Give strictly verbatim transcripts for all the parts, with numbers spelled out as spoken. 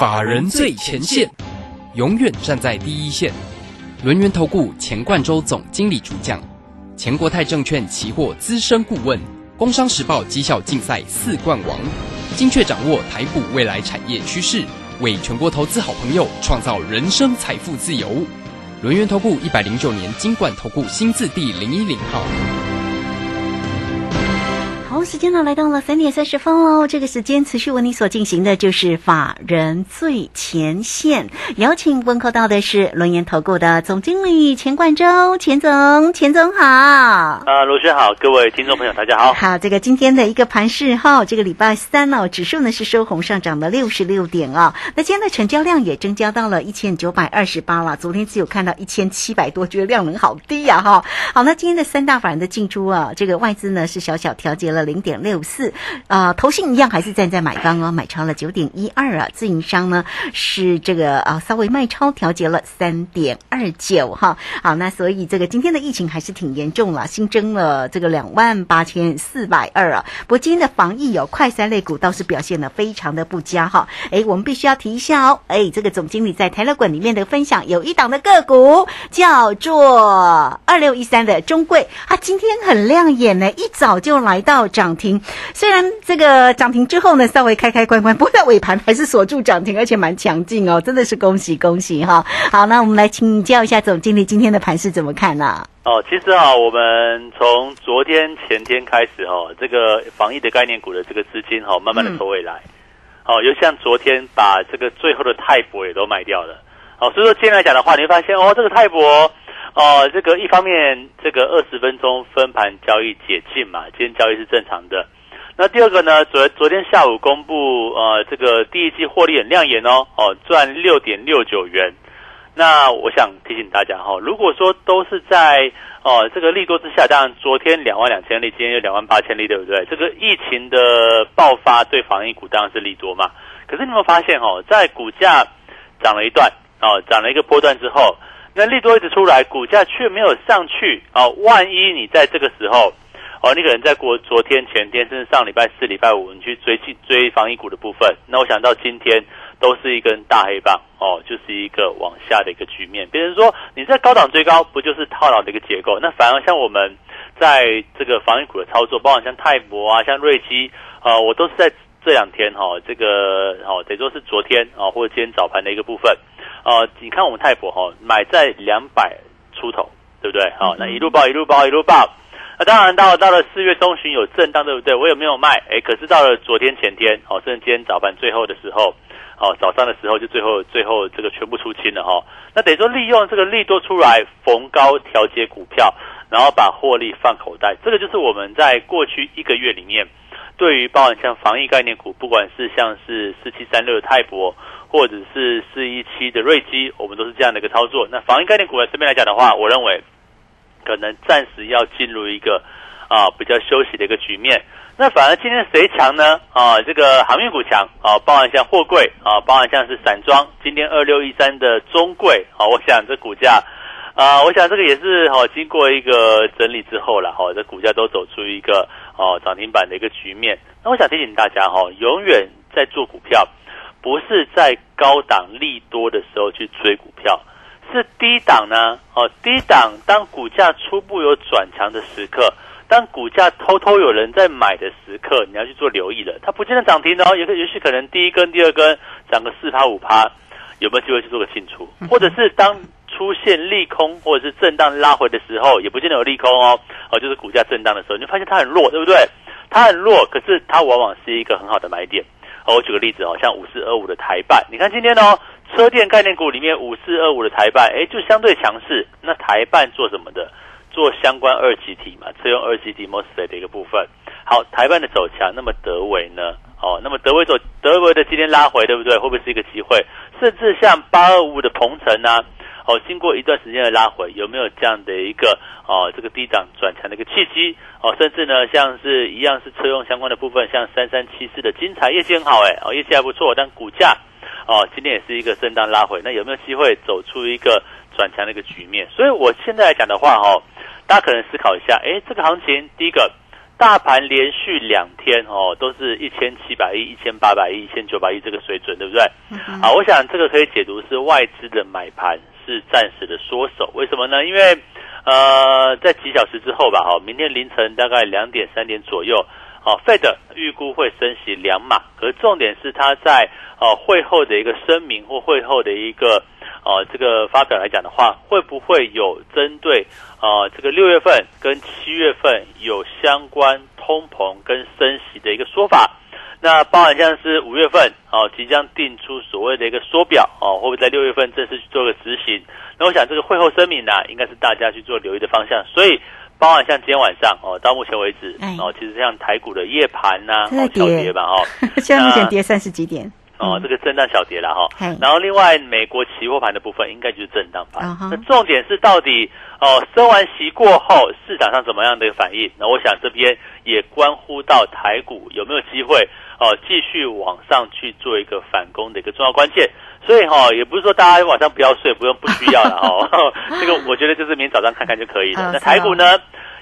法人最前线，永远站在第一线。轮源投顾钱冠洲总经理主讲，前国泰证券期货资深顾问，工商时报绩效竞赛四冠王，精确掌握台股未来产业趋势，为全国投资好朋友创造人生财富自由。轮源投顾一百零九年金管投顾新字第零一零号。好，时间呢来到了三点三十分喽。这个时间持续为你所进行的就是法人最前线，邀请问候到的是轮源投顾的总经理钱冠洲，钱总，钱总好。啊，罗轩好，各位听众朋友大家好。好，这个今天的一个盘势哈，这个礼拜三哦，指数呢是收红上涨了六十六点哦。那今天的成交量也增加到了一千九百二十八了，昨天只有看到一千七百多，觉得量能好低呀、啊、哈。好，那今天的三大法人的进出啊，这个外资呢是小小调节了。零点六四， 呃，投信一样还是站在买方哦，买超了 九点一二 啊，自营商呢是这个啊稍微卖超调节了 三点二九 哈，好，那所以这个今天的疫情还是挺严重了，新增了这个 两万八千四百二 啊，不过今天的防疫有、哦、快筛类股倒是表现得非常的不佳哈，哎，我们必须要提一下哦，哎，这个总经理在台乐馆里面的分享有一档的个股叫做二六一三的中贵，它、啊、今天很亮眼呢，一早就来到涨停，虽然这个涨停之后呢，稍微开开关关，不过在尾盘还是锁住涨停，而且蛮强劲哦，真的是恭喜恭喜哈！好，那我们来请教一下总经理今天的盘势怎么看呢、啊？哦，其实啊，我们从昨天前天开始哦，这个防疫的概念股的这个资金哦，慢慢的抽回来，哦、嗯，又像昨天把这个最后的泰博也都卖掉了，哦，所以说今天来讲的话，你会发现哦，这个泰博。哦，这个一方面，这个二十分钟分盘交易解禁嘛，今天交易是正常的。那第二个呢，昨昨天下午公布，呃，这个第一季获利很亮眼哦，哦，赚 六点六九 元。那我想提醒大家哈、哦，如果说都是在哦这个利多之下，当然昨天两万两千例，今天有两万八千例，对不对？这个疫情的爆发对防疫股当然是利多嘛。可是你有没有发现哦，在股价涨了一段，哦，涨了一个波段之后。那利多一直出来，股价却没有上去啊！万一你在这个时候，哦，你可能在过昨天、前天，甚至上礼拜四、礼拜五，你去追追防疫股的部分，那我想到今天都是一根大黑棒哦，就是一个往下的一个局面。别人说你在高档追高，不就是套牢的一个结构？那反而像我们在这个防疫股的操作，包括像泰博啊、像瑞基啊、呃，我都是在这两天哈、哦，这个哦，得说是昨天啊、哦，或者今天早盘的一个部分。呃，你看我们泰博哈、哦，买在两百出头，对不对？好、哦，那一路爆，一路爆，一路爆。那当然到到了四月中旬有震荡，对不对？我有没有卖？哎，可是到了昨天、前天，哦，甚至今天早盘最后的时候，哦，早上的时候就最后最后这个全部出清了哈、哦。那等于说利用这个利多出来逢高调节股票，然后把获利放口袋，这个就是我们在过去一个月里面。对于包含像防疫概念股，不管是像是四七三六的泰博，或者是四一七的瑞基，我们都是这样的一个操作。那防疫概念股在这边来讲的话，我认为可能暂时要进入一个啊比较休息的一个局面。那反而今天谁强呢？啊，这个航运股强啊，包含像货柜啊，包含像是散装，今天二六一三的中柜啊，我想这股价。啊、呃，我想这个也是哈、哦，经过一个整理之后了哈、哦，这股价都走出一个哦涨停板的一个局面。那我想提醒大家哈、哦，永远在做股票，不是在高档利多的时候去追股票，是低档呢哦，低档当股价初步有转强的时刻，当股价偷偷有人在买的时刻，你要去做留意了。它不见得涨停哦，也也许可能第一根、第二根涨个 百分之四、百分之五，有没有机会去做个进出，或者是当。出现利空或者是震荡拉回的时候，也不见得有利空哦，哦，就是股价震荡的时候，你就发现它很弱，对不对？它很弱，可是它往往是一个很好的买点。哦，我举个例子哦，像五四二五的台半，你看今天哦，车电概念股里面五四二五的台半，哎，就相对强势。那台半做什么的？做相关二极体嘛，车用二极体 M O S F E T 的一个部分。好，台半的走强，那么德微呢？哦，那么德微走，德微的今天拉回，对不对？会不会是一个机会？甚至像八二五的鹏程啊。哦，经过一段时间的拉回，有没有这样的一个哦，这个低档转强的一个契机？哦，甚至呢，像是一样是车用相关的部分，像三三七四的精彩业绩很好哎，哦，业绩还不错，但股价哦，今天也是一个震荡拉回，那有没有机会走出一个转强的一个局面？所以我现在来讲的话，哦，大家可能思考一下，哎，这个行情，第一个大盘连续两天哦，都是一千七百亿、一千八百亿、一千九百亿这个水准，对不对？嗯、啊，我想这个可以解读是外资的买盘是暂时的缩手，为什么呢？因为呃，在几小时之后吧，哦，明天凌晨大概两点、三点左右。哦 Fed 预估会升息两码，可重点是他在呃会后的一个声明或会后的一个呃这个发表来讲的话，会不会有针对呃这个六月份跟七月份有相关通膨跟升息的一个说法？那包含像是五月份哦，即将定出所谓的一个缩表哦，会不会在六月份正式去做个执行？那我想这个会后声明呢、啊，应该是大家去做留意的方向，所以。包含像今天晚上哦，到目前为止哦，其实像台股的夜盘呐、啊，哦，小跌吧哦，现在目前跌三十几点哦，这个震荡小跌了哈、哦。然后另外美国期货盘的部分应该就是震荡盘。Uh-huh. 那重点是到底哦，升完息过后市场上怎么样的一个反应？那我想这边也关乎到台股有没有机会哦，继续往上去做一个反攻的一个重要关键。所以哈、哦，也不是说大家晚上不要睡，不用不需要了哦。这个我觉得就是明天早上看看就可以了。那台股呢，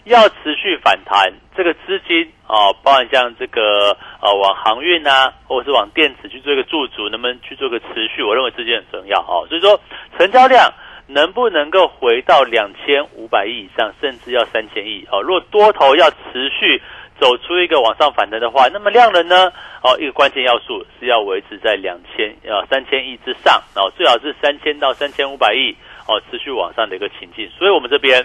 要持续反弹，这个资金啊、哦，包含像这个呃往航运啊，或者是往电子去做一个驻足，能不能去做个持续？我认为这件很重要哦。所以说，成交量能不能够回到两千五百亿以上，甚至要三千亿哦？如果多头要持续。走出一个往上反弹的话，那么量能呢？哦，一个关键要素是要维持在两千呃三千亿之上，哦，最好是三千到三千五百亿哦，持续往上的一个情境。所以我们这边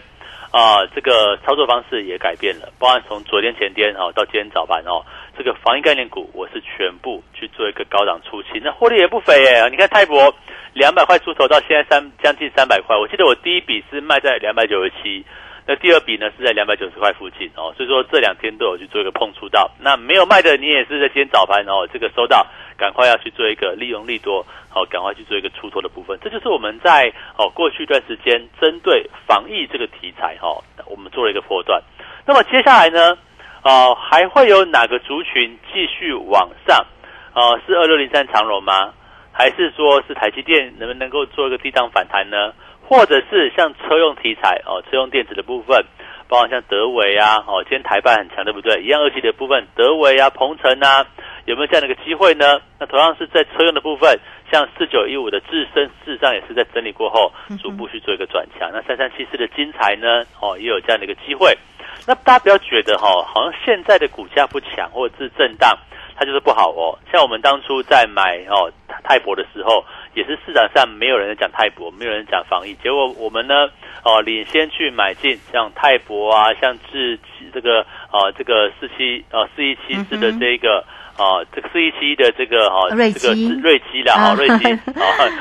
啊、呃，这个操作方式也改变了，包含从昨天前天哦到今天早盘哦，这个防疫概念股我是全部去做一个高档出清，那获利也不菲哎、欸。你看泰博两百块出头到现在三将近三百块，我记得我第一笔是卖在两百九十七。那第二笔呢是在两百九十块附近哦，所以说这两天都有去做一个碰触到。那没有卖的你也是在今天早盘哦，这个收到赶快要去做一个利用利多，好、哦，赶快去做一个出脱的部分。这就是我们在哦过去一段时间针对防疫这个题材哦，我们做了一个波段。那么接下来呢，哦还会有哪个族群继续往上？哦，是二六零三长荣吗？还是说是台积电能不能够做一个低档反弹呢？或者是像车用题材哦，车用电子的部分，包括像德微啊，哦，今天台办很强，对不对？一样二期的部分，德微啊、鹏程啊，有没有这样的一个机会呢？那同样是在车用的部分，像四九一五的智伸，事实上也是在整理过后逐步去做一个转强。那三三七四的精材呢，哦，也有这样的一个机会。那大家不要觉得哦，好像现在的股价不强或者是震荡，它就是不好哦。像我们当初在买哦泰博的时候。也是市场上没有人在讲泰博，没有人讲防疫，结果我们呢，哦，领先去买进像泰博啊，像智这个啊，这个四七啊四一七四的这个啊，这个四一七的这个哈、啊，这个瑞基啦，哈、啊，瑞基，啊、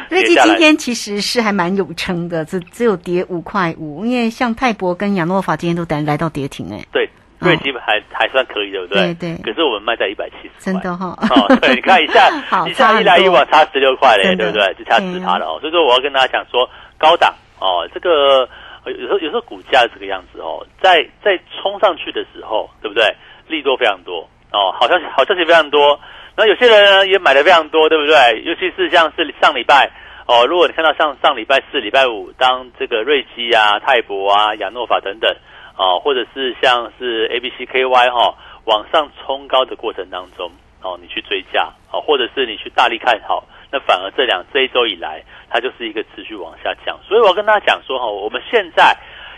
瑞基今天其实是还蛮有撑的，只只有跌五块五，因为像泰博跟亚诺法今天都来来到跌停哎、欸，对。瑞基还还算可以，对不对？对对。可是我们卖在一百七十块，真的哈、哦。哦，对，你看一下，一下一来一往差十六块嘞，对不对？就差十趴了哦。所以说我要跟大家讲说，高档哦，这个有时候有时候股价这个样子哦，在在冲上去的时候，对不对？利多非常多哦，好消息好消息非常多。然后有些人呢也买的非常多，对不对？尤其是像是上礼拜。哦，如果你看到上上礼拜四、礼拜五，当这个瑞基啊、泰博啊、亚诺法等等，哦，或者是像是 A B C K Y 哈、哦、往上冲高的过程当中，哦，你去追加，哦，或者是你去大力看好，那反而这两这一周以来，它就是一个持续往下降。所以我要跟大家讲说，哈、哦，我们现在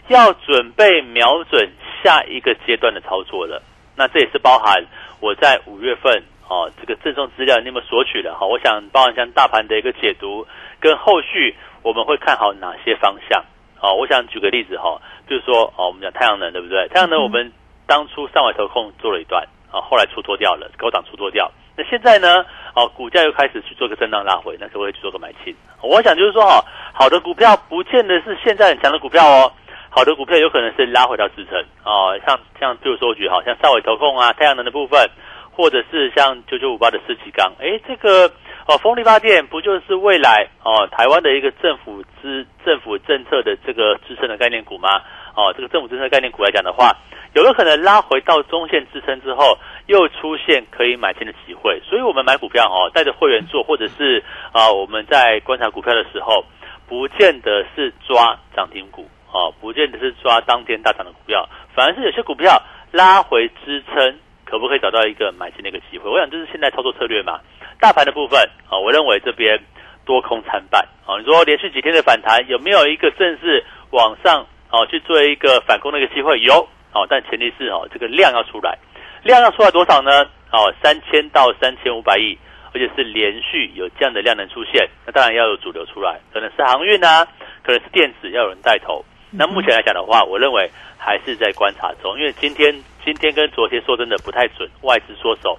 要准备瞄准下一个阶段的操作了。那这也是包含我在五月份。哦，这个赠送资料你有没有索取了？哈、哦，我想包含像大盘的一个解读，跟后续我们会看好哪些方向？哦，我想举个例子哈、哦，比如说哦，我们讲太阳能，对不对？太阳能我们当初上海投控做了一段，啊、哦，后来出脱掉了，高档出脱掉。那现在呢？哦，股价又开始去做个震荡拉回，那可不可以去做个买进？我想就是说哈、哦，好的股票不见得是现在很强的股票哦。好的股票有可能是拉回到支撑哦，像像比如说我举好像上海投控啊，太阳能的部分。或者是像九九五八的世纪钢，诶这个哦，风力发电不就是未来哦台湾的一个政府支政府政策的这个支撑的概念股吗？哦，这个政府政策概念股来讲的话，有没有可能拉回到中线支撑之后，又出现可以买进的机会？所以我们买股票哦，带着会员做，或者是啊、哦、我们在观察股票的时候，不见得是抓涨停股哦，不见得是抓当天大涨的股票，反而是有些股票。拉回支撑，可不可以找到一个买进的一个机会？我想这是现在操作策略嘛。大盘的部分啊，我认为这边多空参半啊。你说连续几天的反弹有没有一个正式往上啊去做一个反攻的一个机会？有啊，但前提是啊这个量要出来，量要出来多少呢？啊，三千到三千五百亿。而且是连续有这样的量能出现，那当然要有主流出来，可能是航运啊，可能是电子，要有人带头。那目前来讲的话，我认为还是在观察中，因为今天今天跟昨天说真的不太准，外资缩手。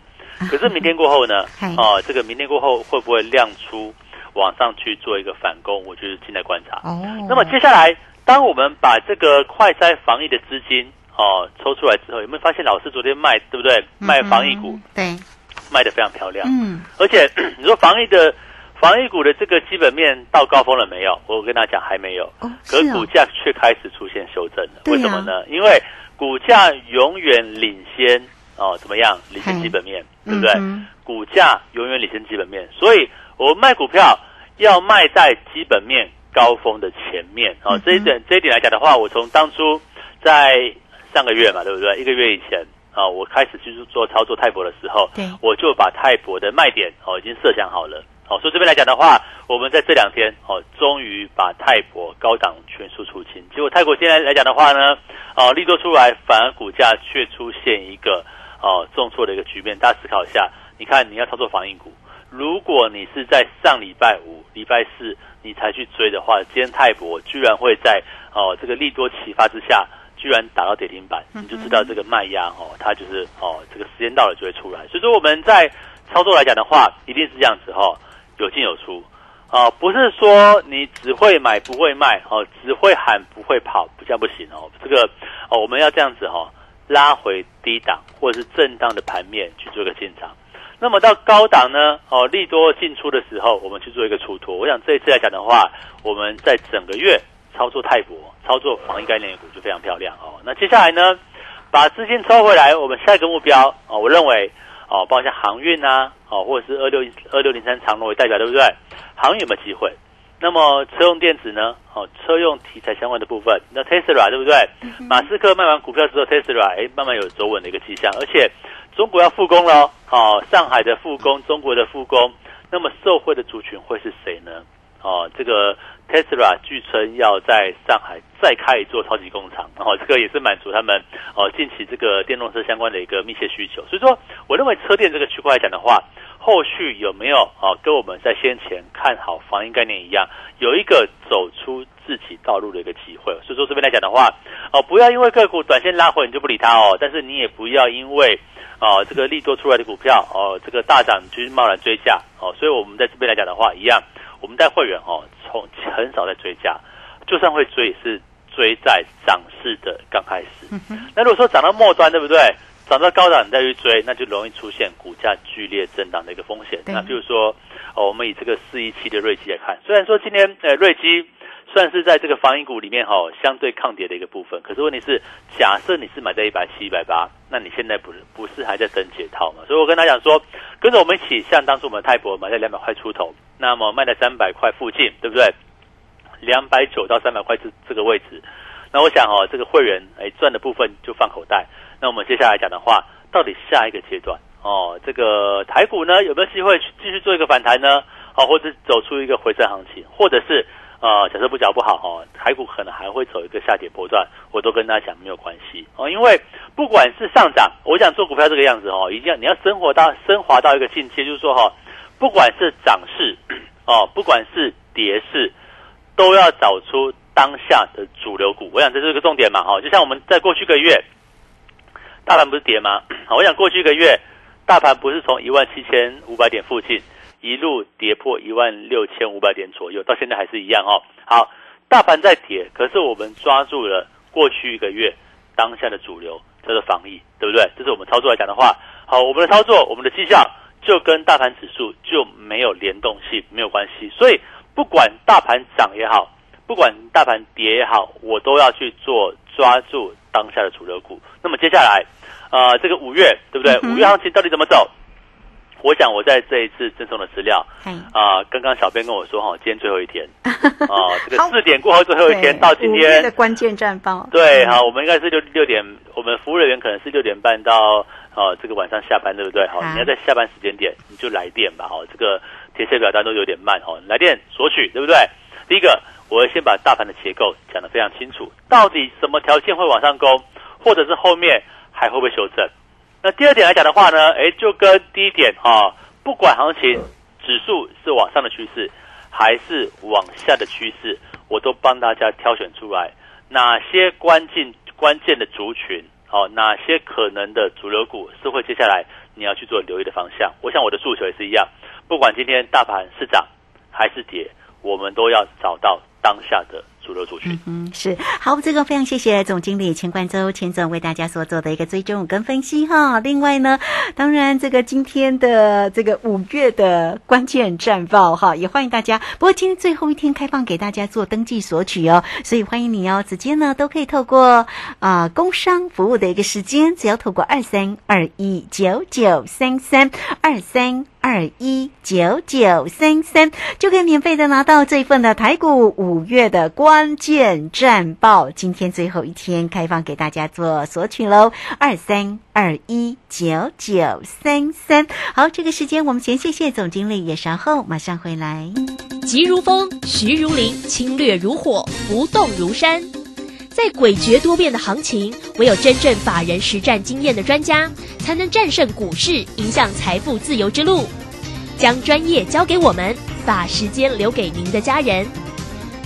可是明天过后呢，啊，这个明天过后会不会量出往上去做一个反攻？我就是进来观察。哦。那么接下来，当我们把这个快筛防疫的资金哦、啊、抽出来之后，有没有发现老师昨天卖，对不对？卖防疫股。嗯嗯对。卖得非常漂亮，嗯，而且你说防疫的防疫股的这个基本面到高峰了没有？我跟大家讲还没有，哦哦、可是股价却开始出现修正了，啊、为什么呢？因为股价永远领先哦，怎么样？领先基本面，对不对？嗯、股价永远领先基本面，所以我们卖股票要卖在基本面高峰的前面哦。嗯、这一点这一点来讲的话，我从当初在上个月嘛，对不对？一个月以前。啊，我开始去做操作泰博的时候，我就把泰博的卖点哦已经设想好了。哦，所以这边来讲的话，我们在这两天哦，终于把泰博高档全数出清。结果泰国现在来讲的话呢，哦、啊，利多出来，反而股价却出现一个哦、啊、重挫的一个局面。大家思考一下，你看你要操作防疫股，如果你是在上礼拜五、礼拜四你才去追的话，今天泰博居然会在哦、啊、这个利多启发之下。居然打到跌停板，你就知道这个卖压哦，它就是哦，这个时间到了就会出来。所以说我们在操作来讲的话，一定是这样子哦，有进有出啊、哦，不是说你只会买不会卖哦，只会喊不会跑，不这样不行哦。这个哦，我们要这样子哦，拉回低档或者是震荡的盘面去做一个进场。那么到高档呢哦，利多进出的时候，我们去做一个出脱。我想这一次来讲的话，我们在整个月。操作泰博，操作防疫概念股就非常漂亮哦。那接下来呢，把资金抽回来，我们下一个目标哦，我认为哦，包括像航运啊，哦，或者是二六二六零三长荣为代表，对不对？航运有没有机会？那么车用电子呢？哦，车用题材相关的部分，那 Tesla 对不对？嗯、马斯克卖完股票之后 ，Tesla 哎，慢慢有走稳的一个迹象，而且中国要复工了哦，上海的复工，中国的复工，那么受惠的族群会是谁呢？哦，这个 Tesla 据称要在上海再开一座超级工厂，然、哦、后这个也是满足他们哦近期这个电动车相关的一个密切需求。所以说，我认为车电这个区块来讲的话，后续有没有哦跟我们在先前看好防疫概念一样，有一个走出自己道路的一个机会？所以说这边来讲的话，哦不要因为个股短线拉回你就不理它哦，但是你也不要因为哦这个利多出来的股票哦这个大涨去贸然追价哦，所以我们在这边来讲的话一样。我们带会员哦，从很少在追价，就算会追也是追在涨势的刚开始。嗯、那如果说涨到末端，对不对？涨到高档你再去追，那就容易出现股价剧烈震荡的一个风险。那比如说，哦，我们以这个四一七的瑞基来看，虽然说今天呃瑞基算是在这个防疫股里面哈、哦、相对抗跌的一个部分，可是问题是，假设你是买在一百七、一百八，那你现在不是不是还在等解套嘛？所以我跟他讲说，跟着我们一起，像当初我们泰博买在两百块出头。那么卖在三百块附近，对不对？两百九到三百块这这个位置，那我想哦，这个会员哎赚的部分就放口袋。那我们接下来讲的话，到底下一个阶段哦，这个台股呢有没有机会去继续做一个反弹呢？哦，或者走出一个回升行情，或者是呃，假设不讲不好哦，台股可能还会走一个下跌波段，我都跟大家讲没有关系哦，因为不管是上涨，我想做股票这个样子哦，一定要你要生活到升华到一个境界，就是说哈、哦。不管是涨势，哦，不管是跌势，都要找出当下的主流股。我想这是一个重点嘛，哈、哦，就像我们在过去一个月，大盘不是跌吗？好，我想过去一个月，大盘不是从一万七千五百点附近一路跌破一万六千五百点左右，到现在还是一样哦。好，大盘在跌，可是我们抓住了过去一个月当下的主流，叫做防疫，对不对？这是我们操作来讲的话，好，我们的操作，我们的绩效。就跟大盘指数就没有联动性，没有关系。所以不管大盘涨也好，不管大盘跌也好，我都要去做抓住当下的主流股。那么接下来，呃，这个五月对不对？五月行情到底怎么走？我想我在这一次赠送的资料啊、呃，刚刚小编跟我说哈，今天最后一天啊、呃，这个四点过后最后一天到今天的关键战报。对，好，我们应该是六六点，我们服务人员可能是六点半到呃这个晚上下班，对不对？好，你要在下班时间点你就来电吧，哦，这个填写表单都有点慢哦，来电索取，对不对？第一个，我会先把大盘的结构讲得非常清楚，到底什么条件会往上攻，或者是后面还会不会修正？那第二点来讲的话呢，哎，就跟第一点啊，不管行情指数是往上的趋势还是往下的趋势，我都帮大家挑选出来哪些关键关键的族群，哦、啊，哪些可能的主流股是会接下来你要去做留意的方向。我想我的诉求也是一样，不管今天大盘是涨还是跌，我们都要找到当下的主流族群。嗯，是，好，这个非常谢谢总经理钱冠周钱总为大家所做的一个追踪跟分析哈。另外呢，当然这个今天的这个五月的关键战报哈，也欢迎大家。不过今天最后一天开放给大家做登记索取哦，所以欢迎你哦，直接呢都可以透过啊、呃、工商服务的一个时间，只要透过二三二一九九三三二三。二一九九三三就可以免费的拿到这份的台股五月的关键战报，今天最后一天开放给大家做索取咯，二三二一九九三三。好，这个时间我们先谢谢总经理，也稍后马上回来。急如风，徐如林，侵略如火，不动如山。在诡谲多变的行情，唯有真正法人实战经验的专家，才能战胜股市，迎向财富自由之路。将专业交给我们，把时间留给您的家人。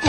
股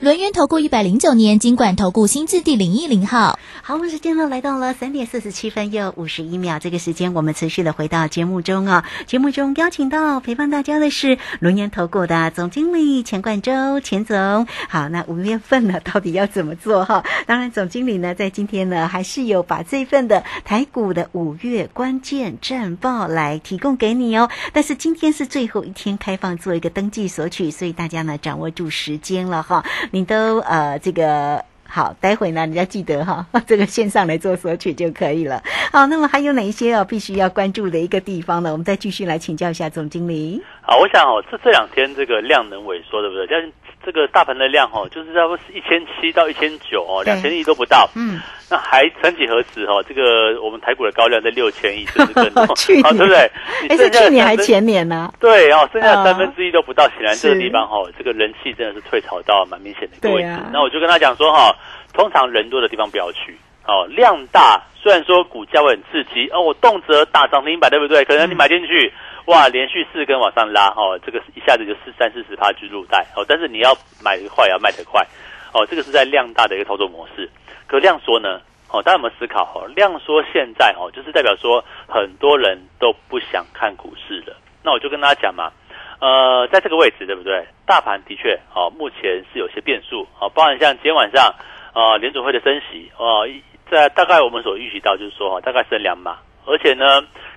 轮源投顾一百零九年金管投顾新字第零一零号。好，我们时间呢来到了三点四十七分又五十一秒。这个时间我们持续的回到节目中哦。节目中邀请到陪伴大家的是轮源投顾的总经理钱冠周钱总。好，那五月份呢到底要怎么做哈、哦？当然，总经理呢在今天呢还是有把这份的台股的五月关键战报来提供给你哦。但是今天是最后一天开放做一个登记索取，所以大家呢掌握住时间了哈、哦。你都呃这个好，待会呢你要记得哈、哦，这个线上来做索取就可以了。好，那么还有哪一些哦必须要关注的一个地方呢？我们再继续来请教一下总经理。好，我想哦，这这两天这个量能萎缩，对不对？但是这个大盘的量哦，就是差不多一千七到一千九哦，两千亿都不到。嗯，那还曾几何时哦，这个我们台股的高量在六千亿，甚至更多，去年、哦、对不对？哎，是去年还前年呢、啊？对哦，剩下三分之一都不到，显然这个地方哦，这个人气真的是退潮到蛮明显的一个位置。啊、那我就跟他讲说哈、哦，通常人多的地方不要去。哦，量大，虽然说股价会很刺激哦，我动辄大涨停板，对不对？可能你买进去，哇，连续四根往上拉，哦，这个一下子就四三四十趴去入袋，哦，但是你要买得快也要卖得快，哦，这个是在量大的一个操作模式。可量缩呢，哦，大家有没有思考？哦，量缩现在哦，就是代表说很多人都不想看股市了。那我就跟大家讲嘛，呃，在这个位置，对不对？大盘的确，哦，目前是有些变数，哦，包含像今天晚上，呃，联准会的升息，哦。在大概我们所预期到就是说大概升两码，而且呢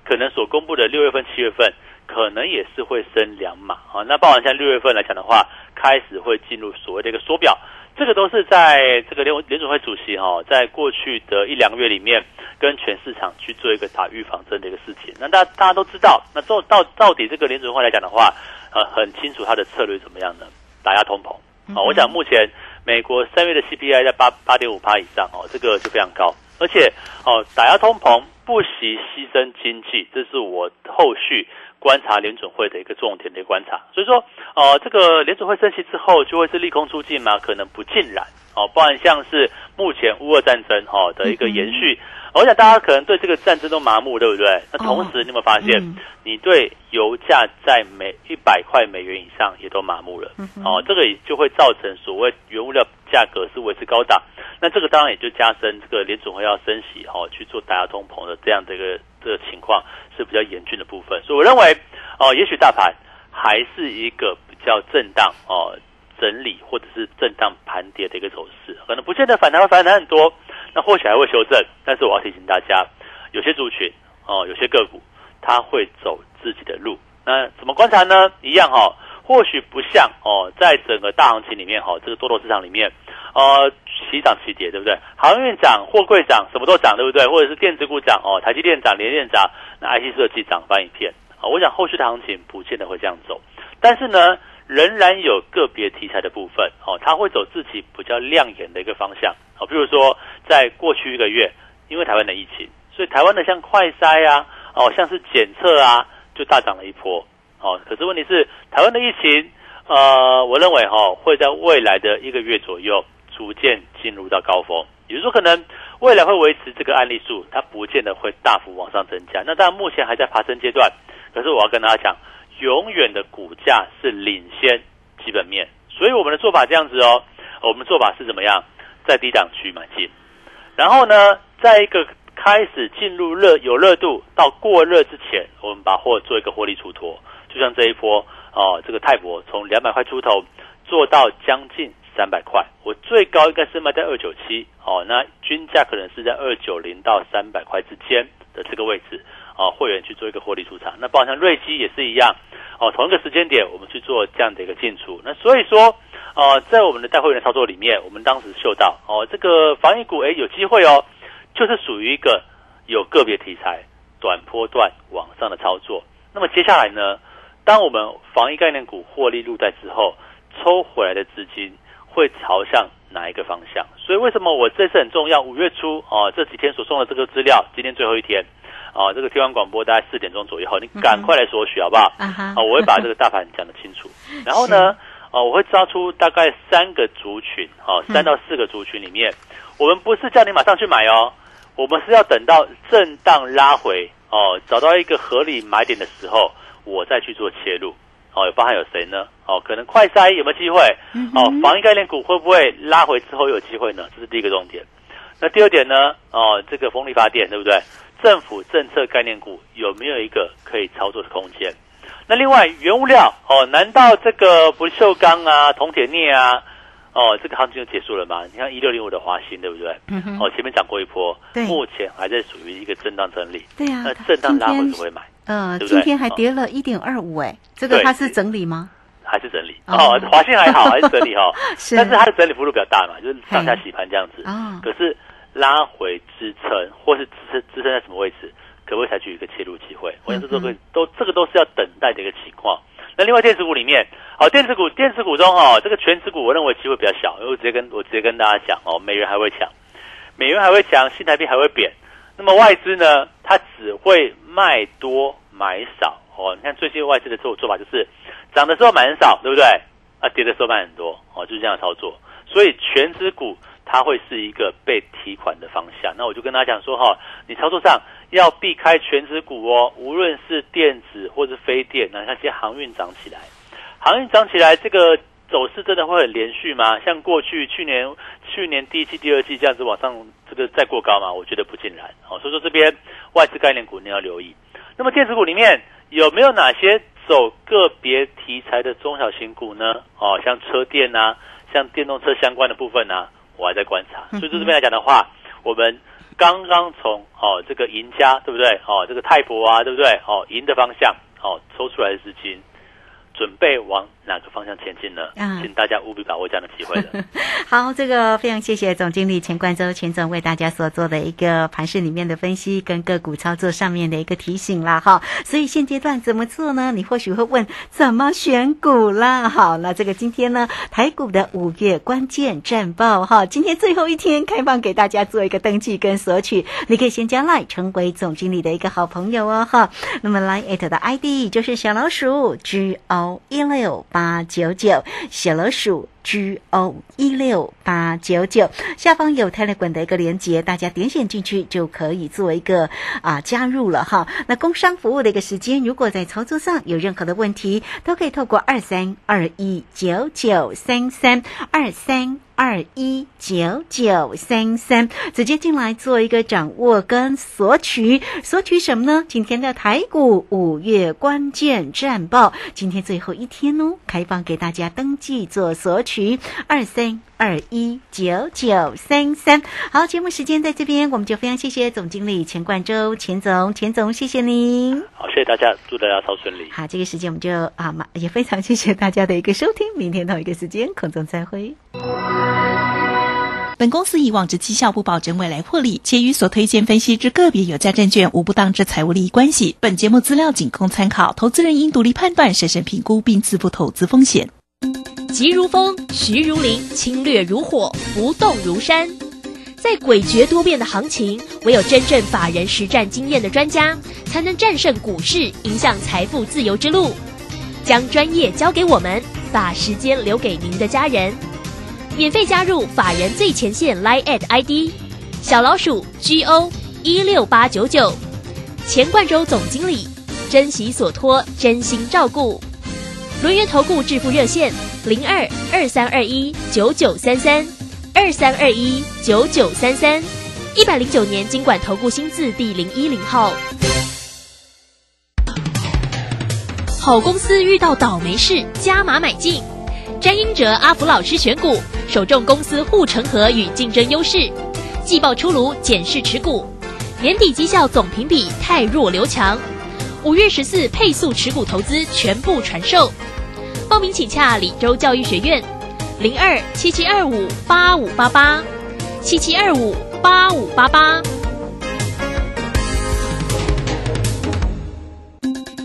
可能所公布的六月份七月份可能也是会升两码啊。那包含像六月份来讲的话，开始会进入所谓的一个缩表，这个都是在这个联联准会主席哈、啊，在过去的一两个月里面跟全市场去做一个打预防针的一个事情。那大家大家都知道，那到到到底这个联准会来讲的话，呃很清楚它的策略怎么样呢？打压通膨啊，我想目前。美国三月的 C P I 在 百分之八点五 以上哦，这个就非常高，而且哦打压通膨不惜牺牲经济，这是我后续观察联准会的一个重点的观察。所以说呃，这个联准会升息之后就会是利空出尽吗？可能不尽然哦，不然像是目前乌俄战争哦的一个延续、嗯哦、我想大家可能对这个战争都麻木，对不对？那同时你有没有发现、哦嗯、你对油价在每一百块美元以上也都麻木了、嗯、哦，这个也就会造成所谓原物料价格是维持高档，那这个当然也就加深这个联准会要升息哦去做打压通膨的这样的一个这个情况是比较严峻的部分。所以我认为哦，也许大盘还是一个比较震荡哦整理或者是震荡盘跌的一个走势，可能不见得反弹会反弹很多，那或许还会修正。但是我要提醒大家，有些族群哦，有些个股它会走自己的路。那怎么观察呢？一样哦，或许不像哦，在整个大行情里面哦，这个多头市场里面，呃，起涨起跌，对不对？航运涨、货柜涨，什么都涨，对不对？或者是电子股涨哦，台积电涨、联电涨，那 I C 设计涨翻一片啊、哦。我想后续的行情不见得会这样走，但是呢，仍然有个别题材的部分哦，它会走自己比较亮眼的一个方向哦。比如说，在过去一个月，因为台湾的疫情，所以台湾的像快筛啊，哦，像是检测啊，就大涨了一波哦。可是问题是，台湾的疫情，呃，我认为哦，会在未来的一个月左右逐渐进入到高峰，也就是说，可能未来会维持这个案例数，它不见得会大幅往上增加。那当然，目前还在爬升阶段，可是我要跟大家讲。永远的股价是领先基本面，所以我们的做法这样子哦，我们的做法是怎么样？在低档区买进，然后呢，在一个开始进入热有热度到过热之前，我们把货做一个获利出脱。就像这一波哦，这个泰博从两百块出头做到将近三百块，我最高应该是卖在二九七哦，那均价可能是在二九零到三百块之间的这个位置。哦，会员去做一个获利出场，那包括像瑞基也是一样，哦，同一个时间点我们去做这样的一个进出。那所以说，呃，在我们的带会员的操作里面，我们当时嗅到，哦，这个防疫股，哎，有机会哦，就是属于一个有个别题材、短波段往上的操作。那么接下来呢，当我们防疫概念股获利入袋之后，抽回来的资金会朝向哪一个方向？所以为什么我这次很重要？五月初，哦，这几天所送的这个资料，今天最后一天。哦，这个听完广播大概四点钟左右，你赶快来索取好不好？嗯啊、哦，我会把这个大盘讲得清楚。然后呢，哦，我会抓出大概三个族群，哦，三到四个族群里面，嗯、我们不是叫你马上去买哦，我们是要等到震荡拉回哦，找到一个合理买点的时候，我再去做切入。哦，包含有谁呢？哦，可能快筛有没有机会？哦，防疫概念股会不会拉回之后有机会呢？这是第一个重点。那第二点呢？哦，这个风力发电，对不对？政府政策概念股有没有一个可以操作的空间？那另外原物料哦，难道这个不锈钢啊、铜铁镍啊，哦，这个行情就结束了吗？你看一六零五的华兴，对不对？嗯、哦，前面涨过一波，目前还在属于一个震荡整理。对呀、啊，那震荡拉回就会买。呃，对对今天还跌了一点二五，哎，这个它是整理吗？还是整理哦，华兴还好，还是整理哦，是但是它的整理幅度比较大嘛，就是上下洗盘这样子。哦、可是。拉回支撑，或是支撑在什么位置，可不可以采取一个切入机会？我想这都都这个都是要等待的一个情况。那另外电子股里面，好，电子股电子股中哦，这个全指股我认为机会比较小，因为我直接跟我直接跟大家讲哦，美元还会强，美元还会强，新台币还会贬。那么外资呢，它只会卖多买少哦。你看最近外资的做做法就是涨的时候买很少，对不对？啊，跌的时候卖很多哦，就是这样的操作。所以全指股。它会是一个被提款的方向，那我就跟大家讲说哈、哦，你操作上要避开全指股哦，无论是电子或是非电，那那些航运涨起来，航运涨起来，这个走势真的会很连续吗？像过去去年去年第一季、第二季这样子往上，这个再过高吗？我觉得不尽然哦。所以说这边外资概念股你要留意。那么电子股里面有没有哪些走个别题材的中小型股呢？哦，像车电啊，像电动车相关的部分啊。我还在观察，所以这边来讲的话，我们刚刚从哦这个赢家对不对？哦这个泰博啊对不对？哦赢的方向哦抽出来的资金准备往哪个方向前进呢？嗯、请大家务必把握这样的机会了。好，这个非常谢谢总经理钱冠洲钱总为大家所做的一个盘市里面的分析跟个股操作上面的一个提醒啦哈。所以现阶段怎么做呢？你或许会问怎么选股啦。好，那这个今天呢，台股的五月关键战报哈，今天最后一天开放给大家做一个登记跟索取，你可以先加 LINE 成为总经理的一个好朋友哦哈。那么 LINE@ 的 I D 就是小老鼠 G O 一六八九九， 小老鼠G O 一六八九九， 下方有 Telegram 的一个连结，大家点选进去就可以做一个啊加入了哈。那工商服务的一个时间，如果在操作上有任何的问题，都可以透过二三二一九九三三 二三二一九九三三直接进来做一个掌握跟索取。索取什么呢？今天的台股五月关键战报，今天最后一天哦，开放给大家登记做索取。二三二一九九三三，好，节目时间在这边，我们就非常谢谢总经理钱冠洲钱总，钱总谢谢您。好，谢谢大家，祝大家操顺利。好，这个时间我们就啊，也非常谢谢大家的一个收听，明天同一个时间空中再会。本公司以往之绩效不保证未来获利，且与所推荐分析之个别有价证券无不当之财务利益关系。本节目资料仅供参考，投资人应独立判断、审慎评估并自负投资风险。急如风，徐如林，侵略如火，不动如山。在诡谲多变的行情，唯有真正法人实战经验的专家，才能战胜股市，迎向财富自由之路。将专业交给我们，把时间留给您的家人。免费加入法人最前线 LINE@ I D 小老鼠 G O 一六八九九， 钱冠洲总经理，珍惜所托，真心照顾。轮源投顾致富热线零二二三二一九九三三二三二一九九三三，一百零九年金管投顾新字第零一零号。好公司遇到倒霉事，加码买进。詹英哲阿福老师选股，首重公司护城河与竞争优势。季报出炉，检视持股。年底绩效总评比太弱留强。五月十四配速持股投资全部传授。报名请洽李州教育学院，零二七七二五八五八八，七七二五八五八八。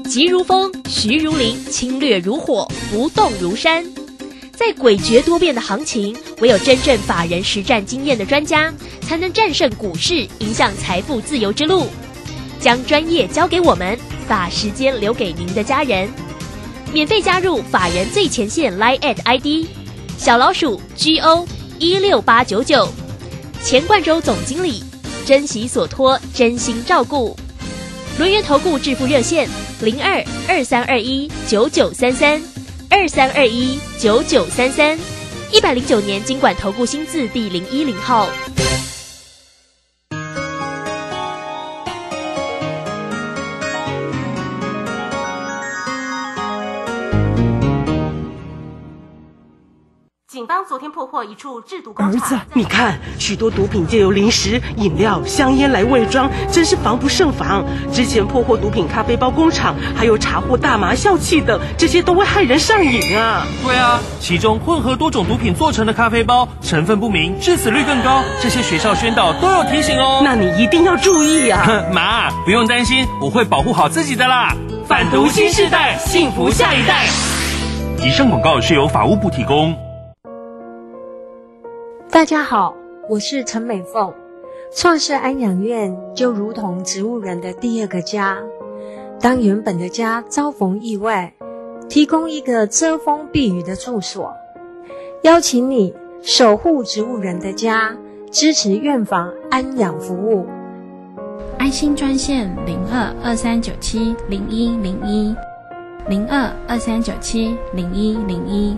急如风，徐如林，侵略如火，不动如山。在诡谲多变的行情，唯有真正法人实战经验的专家，才能战胜股市，迎向财富自由之路。将专业交给我们，把时间留给您的家人。免费加入法人最前线 LINE@ I D 小老鼠 G O 一六八九九， 钱冠洲总经理，珍惜所托，真心照顾。轮源投顾致富热线零二二三二一九九三三二三二一九九三三，一百零九年金管投顾新字第零一零号。昨天破获一处制毒工厂。儿子，你看，许多毒品借由零食、饮料、香烟来伪装，真是防不胜防。之前破获毒品咖啡包工厂，还有查获大麻、笑气等，这些都会害人上瘾啊。对啊，其中混合多种毒品做成的咖啡包，成分不明，致死率更高。这些学校宣导都有提醒哦。那你一定要注意啊。妈，不用担心，我会保护好自己的啦。反毒新世代，幸福下一代。以上广告是由法务部提供。大家好，我是陈美凤。创世安养院就如同植物人的第二个家，当原本的家遭逢意外，提供一个遮风避雨的住所。邀请你守护植物人的家，支持院房安养服务。安心专线零二二三九七零一零一零二二三九七零一零一。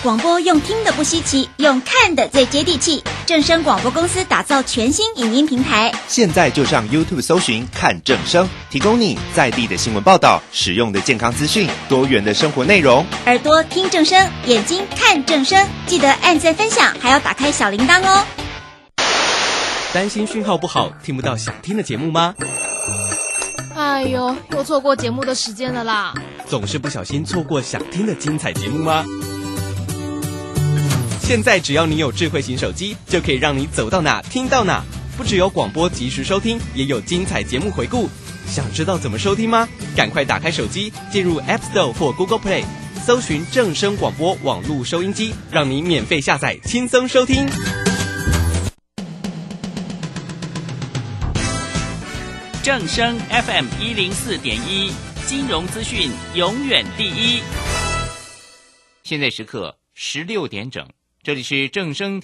广播用听的不稀奇，用看的最接地气。正声广播公司打造全新影音平台，现在就上 YouTube 搜寻看正声，提供你在地的新闻报道、实用的健康资讯、多元的生活内容。耳朵听正声，眼睛看正声，记得按赞分享，还要打开小铃铛哦。担心讯号不好，听不到想听的节目吗？哎呦，又错过节目的时间了啦。总是不小心错过想听的精彩节目吗？现在只要你有智慧型手机，就可以让你走到哪听到哪，不只有广播及时收听，也有精彩节目回顾。想知道怎么收听吗？赶快打开手机，进入 App Store 或 Google Play， 搜寻正声广播网络收音机，让你免费下载，轻松收听。正声 F M 一零四点一，金融资讯永远第一。现在时刻十六点整，这里是正声。